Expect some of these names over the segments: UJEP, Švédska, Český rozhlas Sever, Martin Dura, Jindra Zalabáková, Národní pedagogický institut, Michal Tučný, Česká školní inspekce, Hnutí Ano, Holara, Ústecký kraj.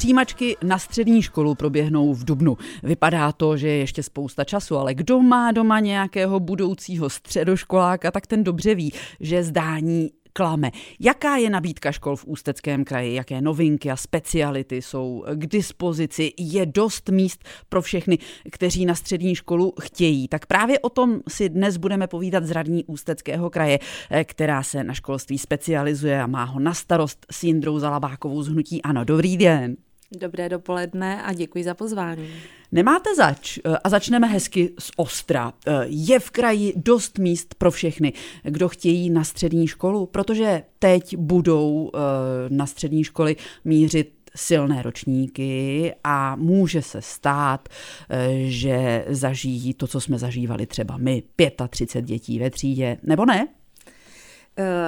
Přijímačky na střední školu proběhnou v dubnu. Vypadá to, že je ještě spousta času, ale kdo má doma nějakého budoucího středoškoláka, tak ten dobře ví, že zdání klame. Jaká je nabídka škol v Ústeckém kraji? Jaké novinky a speciality jsou k dispozici? Je dost míst pro všechny, kteří na střední školu chtějí. Tak právě o tom si dnes budeme povídat s radní Ústeckého kraje, která se na školství specializuje a má ho na starost, s Jindrou Zalabákovou z Hnutí Ano. Dobrý den. Dobré dopoledne a děkuji za pozvání. Nemáte zač a začneme hezky z ostra. Je v kraji dost míst pro všechny, kdo chtějí na střední školu, protože teď budou na střední školy mířit silné ročníky a může se stát, že zažijí to, co jsme zažívali třeba my, 35 dětí ve třídě, nebo ne?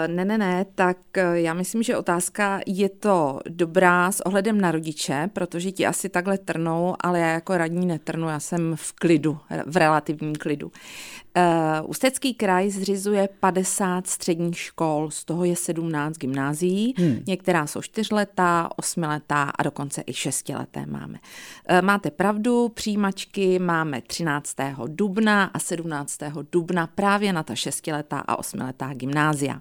Ne, tak já myslím, že otázka je to dobrá s ohledem na rodiče, protože ti asi takhle trnou, ale já jako radní netrnu, já jsem v klidu, v relativním klidu. Ústecký kraj zřizuje 50 středních škol, z toho je 17 gymnázií, Některá jsou 4letá, 8letá a dokonce i 6leté máme. Máte pravdu, přijímačky máme 13. dubna a 17. dubna právě na ta 6letá a 8letá gymnázia.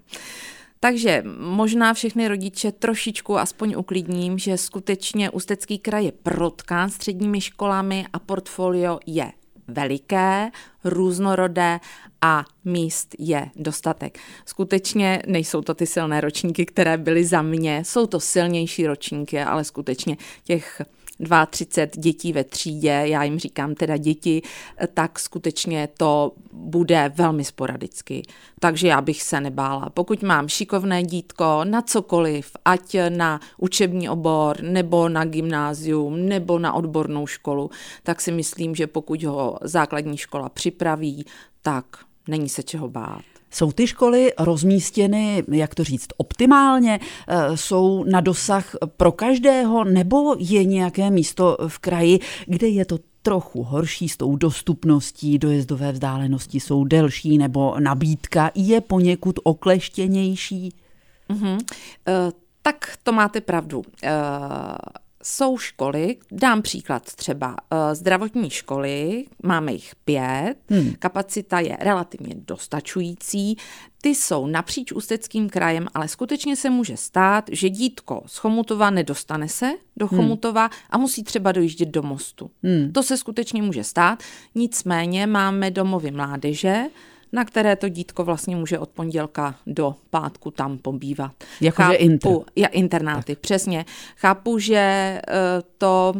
Takže možná všechny rodiče trošičku aspoň uklidním, že skutečně Ústecký kraj je protkán středními školami a portfolio je veliké, různorodé a míst je dostatek. Skutečně nejsou to ty silné ročníky, které byly za mě, jsou to silnější ročníky, ale skutečně těch 32 dětí ve třídě, já jim říkám teda děti, tak skutečně to bude velmi sporadicky. Takže já bych se nebála. Pokud mám šikovné dítko na cokoliv, ať na učební obor, nebo na gymnázium, nebo na odbornou školu, tak si myslím, že pokud ho základní škola připraví, tak není se čeho bát. Jsou ty školy rozmístěny, jak to říct, optimálně? Jsou na dosah pro každého, nebo je nějaké místo v kraji, kde je to trochu horší s tou dostupností, dojezdové vzdálenosti jsou delší, nebo nabídka je poněkud okleštěnější? Tak to máte pravdu. Jsou školy, dám příklad třeba zdravotní školy, máme jich 5, kapacita je relativně dostačující, ty jsou napříč Ústeckým krajem, ale skutečně se může stát, že dítko z Chomutova nedostane se do Chomutova a musí třeba dojíždět do Mostu. To se skutečně může stát, nicméně máme domovy mládeže, na které to dítko vlastně může od pondělka do pátku tam pobývat. Jakože internáty, tak. Přesně. Chápu, že to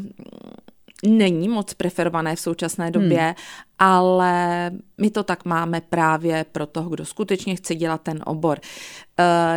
není moc preferované v současné době, ale my to tak máme právě pro toho, kdo skutečně chce dělat ten obor.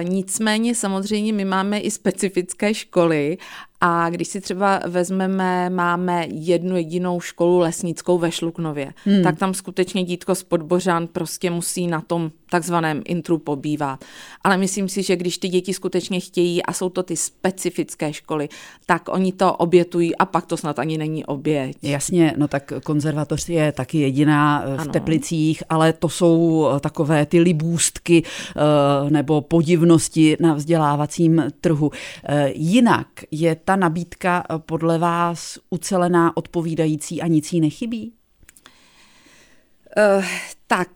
Nicméně samozřejmě my máme i specifické školy a když si třeba vezmeme, máme jednu jedinou školu lesnickou ve Šluknově, tak tam skutečně dítko z Podbořan prostě musí na tom takzvaném intru pobývat. Ale myslím si, že když ty děti skutečně chtějí a jsou to ty specifické školy, tak oni to obětují a pak to snad ani není oběť. Jasně, no tak konzervatoř je taky jediná v Teplicích, ale to jsou takové ty libůstky nebo podivnosti na vzdělávacím trhu. Jinak je ta nabídka podle vás ucelená, odpovídající a nic jí nechybí? Tak,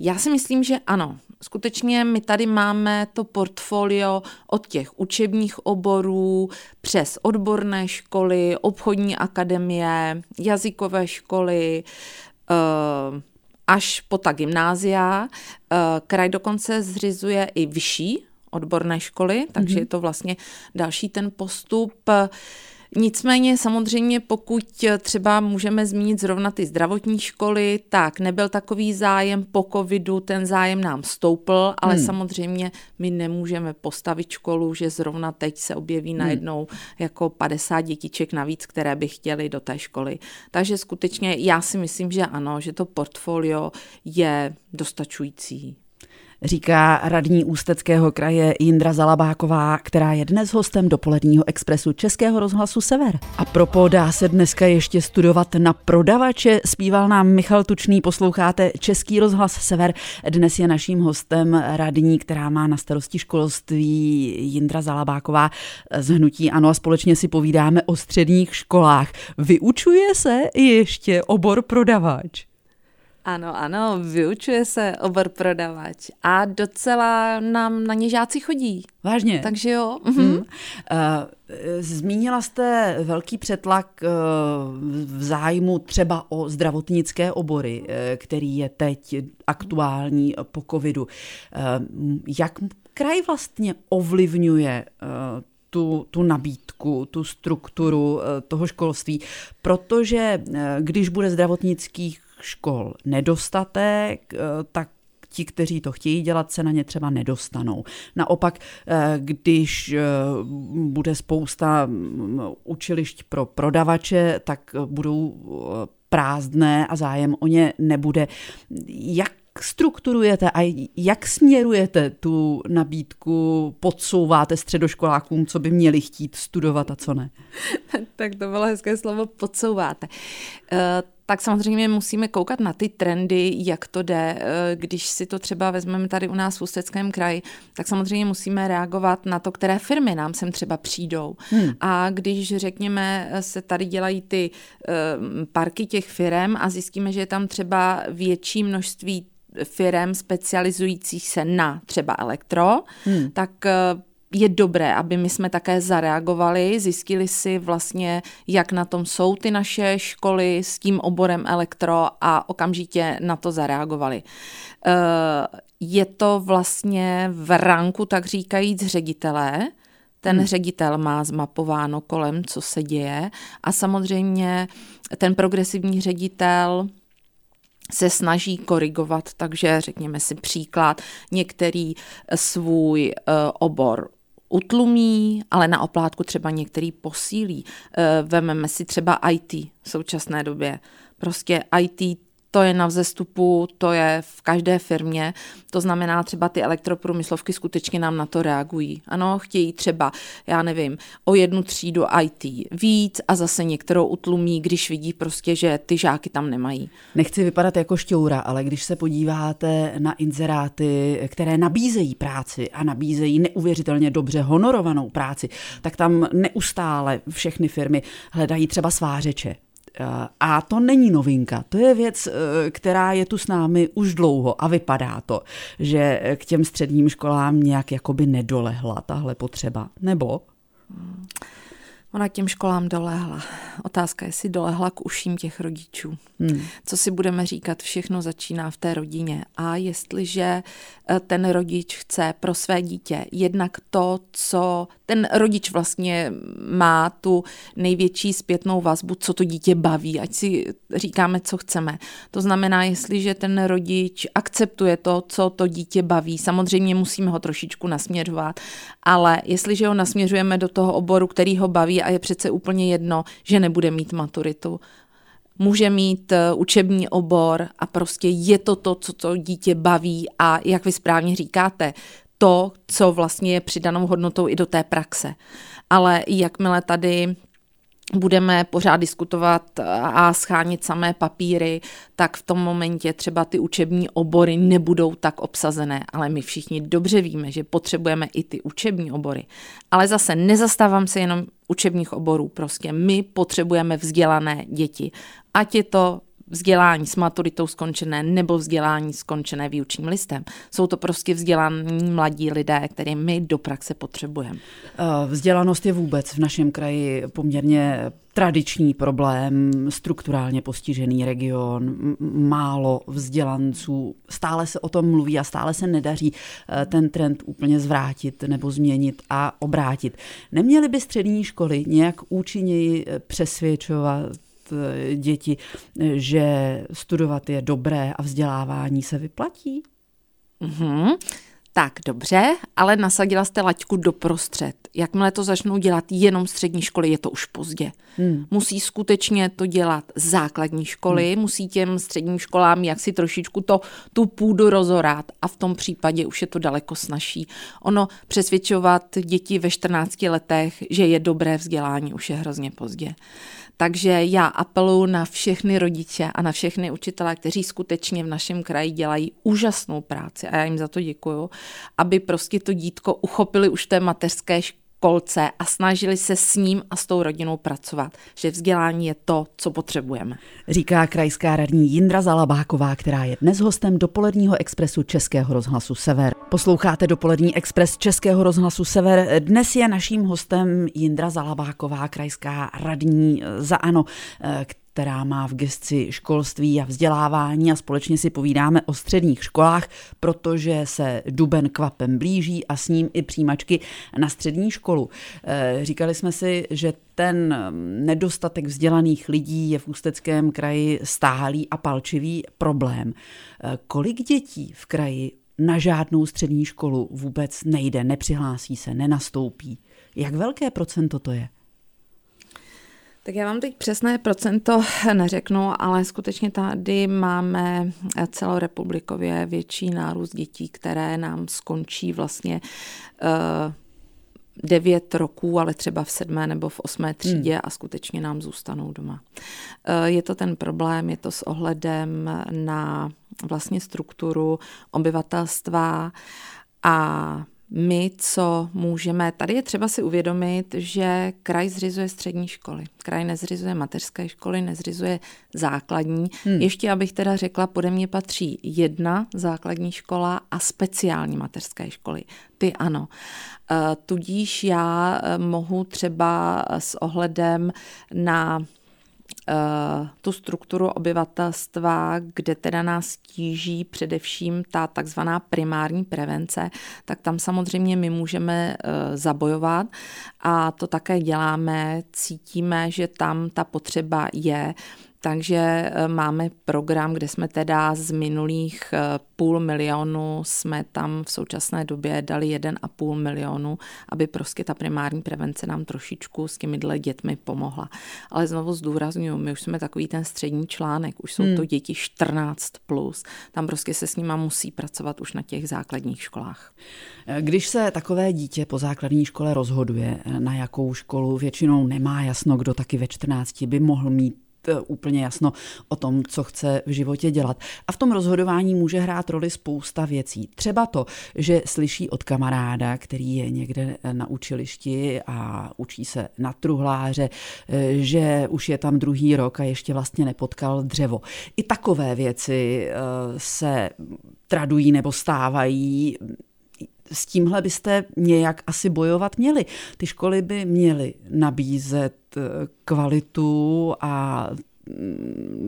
já si myslím, že ano. Skutečně my tady máme to portfolio od těch učebních oborů přes odborné školy, obchodní akademie, jazykové školy, až po ta gymnázia. Kraj dokonce zřizuje i vyšší odborné školy, takže je to vlastně další ten postup. Nicméně samozřejmě, pokud třeba můžeme zmínit zrovna ty zdravotní školy, tak nebyl takový zájem po covidu, ten zájem nám stoupl, ale samozřejmě my nemůžeme postavit školu, že zrovna teď se objeví najednou jako 50 dětiček navíc, které by chtěly do té školy. Takže skutečně já si myslím, že ano, že to portfolio je dostačující. říká radní Ústeckého kraje Jindra Zalabáková, která je dnes hostem dopoledního Expressu Českého rozhlasu Sever. A propo, dá se dneska ještě studovat na prodavače, zpíval nám Michal Tučný, posloucháte Český rozhlas Sever. Dnes je naším hostem radní, která má na starosti školství, Jindra Zalabáková z Hnutí Ano, a společně si povídáme o středních školách. Vyučuje se ještě obor prodavač? Ano, vyučuje se obor prodavač a docela nám na ně žáci chodí. Vážně? Takže jo. Zmínila jste velký přetlak v zájmu třeba o zdravotnické obory, který je teď aktuální po covidu. Jak kraj vlastně ovlivňuje tu nabídku, tu strukturu toho školství? Protože když bude zdravotnických škol nedostatek, tak ti, kteří to chtějí dělat, se na ně třeba nedostanou. Naopak, když bude spousta učilišť pro prodavače, tak budou prázdné a zájem o ně nebude. Jak strukturujete a jak směrujete tu nabídku, podsouváte středoškolákům, co by měli chtít studovat a co ne? Tak to bylo hezké slovo, podsouváte. Tak samozřejmě musíme koukat na ty trendy, jak to jde. Když si to třeba vezmeme tady u nás v Ústeckém kraji, tak samozřejmě musíme reagovat na to, které firmy nám sem třeba přijdou. A když řekněme, se tady dělají ty parky těch firem a zjistíme, že je tam třeba větší množství firem specializujících se na třeba elektro, tak je dobré, aby my jsme také zareagovali, zjistili si vlastně, jak na tom jsou ty naše školy s tím oborem elektro a okamžitě na to zareagovali. Je to vlastně v ranku, tak říkajíc, ředitele. Ten ředitel má zmapováno kolem, co se děje, a samozřejmě ten progresivní ředitel se snaží korigovat, takže řekněme si příklad, některý svůj obor utlumí, ale na oplátku třeba některý posílí. Vememe si třeba IT v současné době. Prostě IT, to je na vzestupu, to je v každé firmě, to znamená třeba ty elektroprůmyslovky skutečně nám na to reagují. Ano, chtějí třeba, já nevím, o jednu třídu IT víc a zase některou utlumí, když vidí prostě, že ty žáky tam nemají. Nechci vypadat jako šťoura, ale když se podíváte na inzeráty, které nabízejí práci a nabízejí neuvěřitelně dobře honorovanou práci, tak tam neustále všechny firmy hledají třeba svářeče. A to není novinka, to je věc, která je tu s námi už dlouho a vypadá to, že k těm středním školám nějak jakoby nedolehla tahle potřeba, nebo? Ona těm školám dolehla. Otázka je, jestli dolehla k uším těch rodičů. Co si budeme říkat, všechno začíná v té rodině. A jestliže ten rodič chce pro své dítě jednak to, co ten rodič vlastně má tu největší zpětnou vazbu, co to dítě baví, ať si říkáme, co chceme. To znamená, jestliže ten rodič akceptuje to, co to dítě baví, samozřejmě musíme ho trošičku nasměřovat, ale jestliže ho nasměřujeme do toho oboru, který ho baví, a je přece úplně jedno, že nebude mít maturitu. Může mít učební obor a prostě je to to, co to dítě baví a jak vy správně říkáte, to, co vlastně je přidanou hodnotou i do té praxe. Ale jakmile tady budeme pořád diskutovat a schánět samé papíry, tak v tom momentě třeba ty učební obory nebudou tak obsazené, ale my všichni dobře víme, že potřebujeme i ty učební obory. Ale zase nezastávám se jenom učebních oborů, prostě my potřebujeme vzdělané děti. Ať je to vzdělání s maturitou skončené nebo vzdělání skončené výučním listem. Jsou to prostě vzdělaní mladí lidé, které my do praxe potřebujeme. Vzdělanost je vůbec v našem kraji poměrně tradiční problém, strukturálně postižený region, málo vzdělanců, stále se o tom mluví a stále se nedaří ten trend úplně zvrátit nebo změnit a obrátit. Neměly by střední školy nějak účinněji přesvědčovat děti, že studovat je dobré a vzdělávání se vyplatí? Tak dobře, ale nasadila jste laťku doprostřed. Jakmile to začnou dělat jenom střední školy, je to už pozdě. Musí skutečně to dělat základní školy, musí těm středním školám jaksi trošičku tu půdu rozorát a v tom případě už je to daleko snazší. Ono přesvědčovat děti ve 14 letech, že je dobré vzdělání, už je hrozně pozdě. Takže já apeluju na všechny rodiče a na všechny učitele, kteří skutečně v našem kraji dělají úžasnou práci a já jim za to děkuju, aby prostě to dítko uchopili už té mateřské školce a snažili se s ním a s tou rodinou pracovat, že vzdělání je to, co potřebujeme. Říká krajská radní Jindra Zalabáková, která je dnes hostem dopoledního expresu Českého rozhlasu Sever. Posloucháte dopolední expres Českého rozhlasu Sever. Dnes je naším hostem Jindra Zalabáková, krajská radní za ANO, která má v gesci školství a vzdělávání a společně si povídáme o středních školách, protože se duben kvapem blíží a s ním i přijímačky na střední školu. Říkali jsme si, že ten nedostatek vzdělaných lidí je v Ústeckém kraji stálý a palčivý problém. Kolik dětí v kraji na žádnou střední školu vůbec nejde, nepřihlásí se, nenastoupí? Jak velké procento to je? Tak já vám teď přesné procento neřeknu, ale skutečně tady máme celorepublikově větší nárůst dětí, které nám skončí vlastně 9 roků, ale třeba v 7. nebo v 8. třídě a skutečně nám zůstanou doma. Je to ten problém, je to s ohledem na vlastně strukturu obyvatelstva a my, co můžeme, tady je třeba si uvědomit, že kraj zřizuje střední školy. Kraj nezřizuje mateřské školy, nezřizuje základní. Ještě, abych teda řekla, pode mě patří jedna základní škola a speciální mateřské školy. Ty ano. Tudíž já mohu třeba s ohledem na tu strukturu obyvatelstva, kde teda nás tíží především ta takzvaná primární prevence, tak tam samozřejmě my můžeme zabojovat a to také děláme, cítíme, že tam ta potřeba je. Takže máme program, kde jsme teda z minulých 500 000 jsme tam v současné době dali 1,5 milionu, aby prostě ta primární prevence nám trošičku s těmihle dětmi pomohla. Ale znovu zdůraznuju, my už jsme takový ten střední článek, už jsou to děti 14+, tam prostě se s nima musí pracovat už na těch základních školách. Když se takové dítě po základní škole rozhoduje, na jakou školu, většinou nemá jasno, kdo taky ve 14 by mohl mít úplně jasno o tom, co chce v životě dělat. A v tom rozhodování může hrát roli spousta věcí. Třeba to, že slyší od kamaráda, který je někde na učilišti a učí se na truhláře, že už je tam druhý rok a ještě vlastně nepotkal dřevo. I takové věci se tradují nebo stávají. S tímhle byste nějak asi bojovat měli. Ty školy by měly nabízet kvalitu a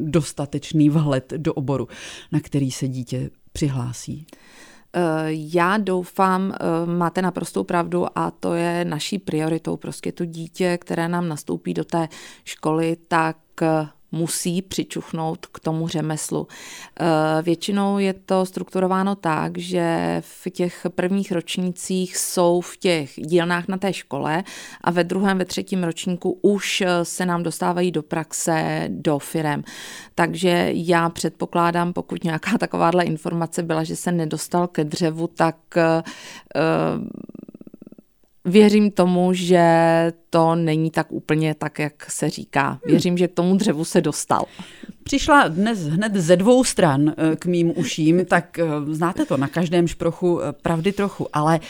dostatečný vhled do oboru, na který se dítě přihlásí. Já doufám, máte naprostou pravdu a to je naší prioritou. Prostě to dítě, které nám nastoupí do té školy, tak musí přičuchnout k tomu řemeslu. Většinou je to strukturováno tak, že v těch prvních ročnících jsou v těch dílnách na té škole a ve druhém, ve třetím ročníku už se nám dostávají do praxe, do firem. Takže já předpokládám, pokud nějaká takováhle informace byla, že se nedostal ke dřevu, tak věřím tomu, že to není tak úplně tak, jak se říká. Věřím, že k tomu dřevu se dostal. Přišla dnes hned ze dvou stran k mým uším, tak znáte to, na každém šprochu pravdy trochu, ale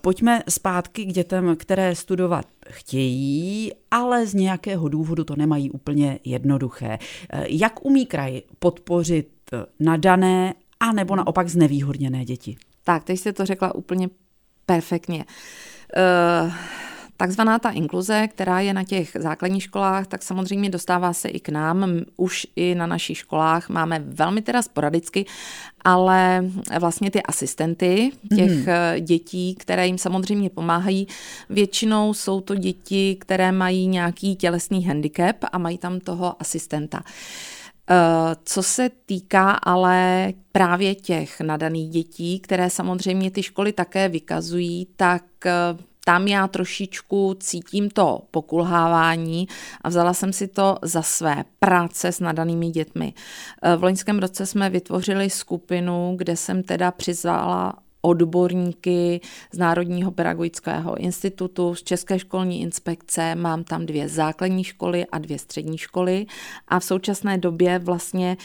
pojďme zpátky k dětem, které studovat chtějí, ale z nějakého důvodu to nemají úplně jednoduché. Jak umí kraj podpořit nadané a nebo naopak znevýhodněné děti? Tak, teď jste to řekla úplně perfektně. Takzvaná ta inkluze, která je na těch základních školách, tak samozřejmě dostává se i k nám, už i na našich školách máme velmi teda sporadicky, ale vlastně ty asistenty těch dětí, které jim samozřejmě pomáhají, většinou jsou to děti, které mají nějaký tělesný handicap a mají tam toho asistenta. Co se týká ale právě těch nadaných dětí, které samozřejmě ty školy také vykazují, tak tam já trošičku cítím to pokulhávání a vzala jsem si to za své, práce s nadanými dětmi. V loňském roce jsme vytvořili skupinu, kde jsem teda přizvala odborníky z Národního pedagogického institutu, z České školní inspekce, mám tam 2 základní školy a 2 střední školy a v současné době vlastně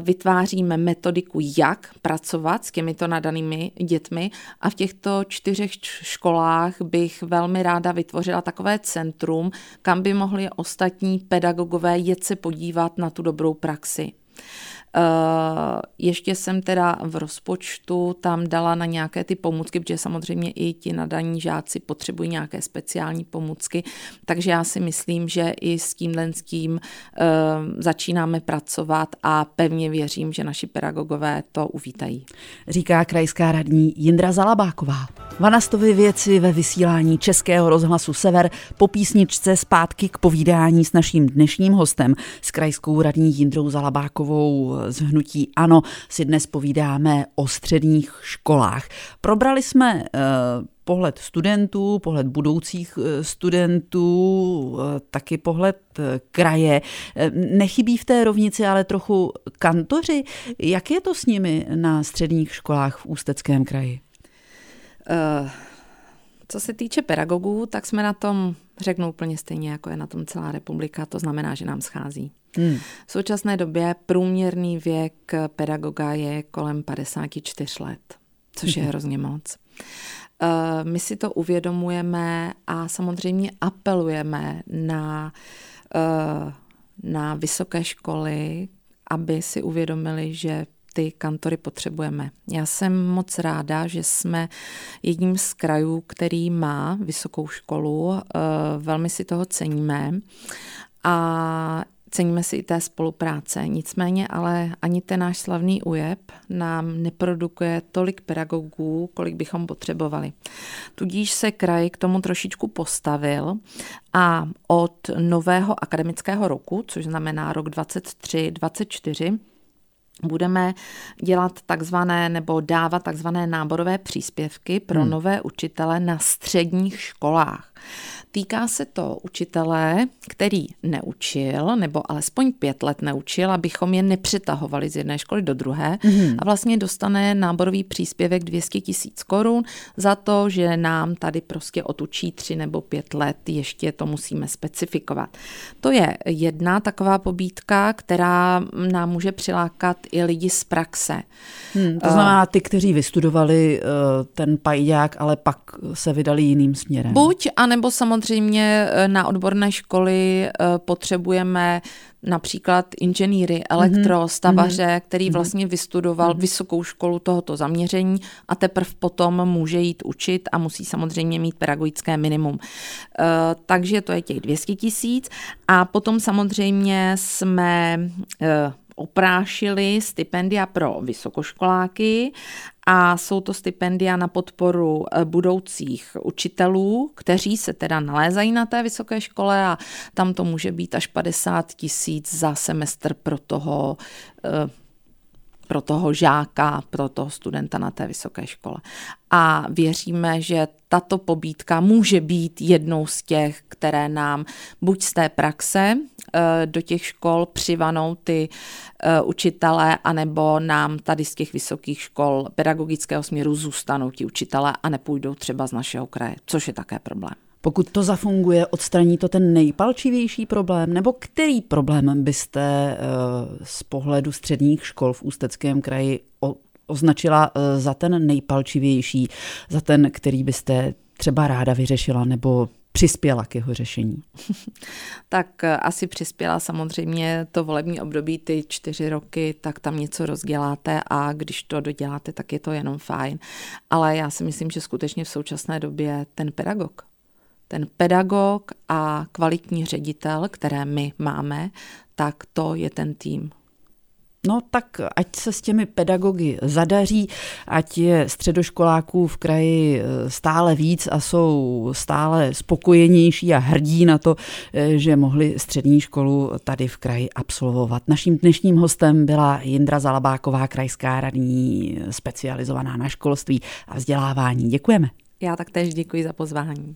vytváříme metodiku, jak pracovat s těmito nadanými dětmi a v těchto 4 školách bych velmi ráda vytvořila takové centrum, kam by mohli ostatní pedagogové jet se podívat na tu dobrou praxi. Ještě jsem teda v rozpočtu tam dala na nějaké ty pomůcky, protože samozřejmě i ti nadaní žáci potřebují nějaké speciální pomůcky, takže já si myslím, že i s tímhle s tím začínáme pracovat a pevně věřím, že naši pedagogové to uvítají. Říká krajská radní Jindra Zalabáková. Vanastovy věci ve vysílání Českého rozhlasu Sever po písničce zpátky k povídání s naším dnešním hostem, s krajskou radní Jindrou Zalabákovou z Hnutí Ano, si dnes povídáme o středních školách. Probrali jsme pohled studentů, pohled budoucích studentů, taky pohled kraje. Nechybí v té rovnici ale trochu kantoři. Jak je to s nimi na středních školách v Ústeckém kraji? Co se týče pedagogů, tak jsme na tom, řeknu úplně stejně, jako je na tom celá republika, to znamená, že nám schází. V současné době průměrný věk pedagoga je kolem 54 let, což je hrozně moc. My si to uvědomujeme a samozřejmě apelujeme na vysoké školy, aby si uvědomili, že ty kantory potřebujeme. Já jsem moc ráda, že jsme jedním z krajů, který má vysokou školu, velmi si toho ceníme a ceníme si i té spolupráce. Nicméně ale ani ten náš slavný UJEP nám neprodukuje tolik pedagogů, kolik bychom potřebovali. Tudíž se kraj k tomu trošičku postavil a od nového akademického roku, což znamená rok 23-24, budeme dělat takzvané nebo dávat takzvané náborové příspěvky pro nové učitele na středních školách. Týká se to učitele, který neučil, nebo alespoň 5 let neučil, abychom je nepřetahovali z jedné školy do druhé a vlastně dostane náborový příspěvek 200 000 korun za to, že nám tady prostě odučí 3 nebo 5 let, ještě to musíme specifikovat. To je jedna taková pobídka, která nám může přilákat i lidi z praxe. To znamená ty, kteří vystudovali ten pajďák, ale pak se vydali jiným směrem. Buď, anebo samozřejmě na odborné školy potřebujeme například inženýry, elektrostavaře, který vlastně vystudoval vysokou školu tohoto zaměření a teprve potom může jít učit a musí samozřejmě mít pedagogické minimum. Takže to je těch 200 000 a potom samozřejmě jsme oprášili stipendia pro vysokoškoláky a jsou to stipendia na podporu budoucích učitelů, kteří se teda nalézají na té vysoké škole a tam to může být až 50 000 za semestr pro toho žáka, pro toho studenta na té vysoké škole. A věříme, že tato pobídka může být jednou z těch, které nám buď z té praxe do těch škol přivanou ty učitelé, anebo nám tady z těch vysokých škol pedagogického směru zůstanou ti učitelé a nepůjdou třeba z našeho kraje, což je také problém. Pokud to zafunguje, odstraní to ten nejpalčivější problém, nebo který problém byste z pohledu středních škol v Ústeckém kraji označila za ten nejpalčivější, za ten, který byste třeba ráda vyřešila nebo přispěla k jeho řešení? Tak asi přispěla samozřejmě to volební období, ty 4 roky, tak tam něco rozděláte a když to doděláte, tak je to jenom fajn. Ale já si myslím, že skutečně v současné době ten pedagog a kvalitní ředitel, které my máme, tak to je ten tým. No tak ať se s těmi pedagogy zadaří, ať je středoškoláků v kraji stále víc a jsou stále spokojenější a hrdí na to, že mohli střední školu tady v kraji absolvovat. Naším dnešním hostem byla Jindra Zalabáková, krajská radní specializovaná na školství a vzdělávání. Děkujeme. Já taktéž děkuji za pozvání.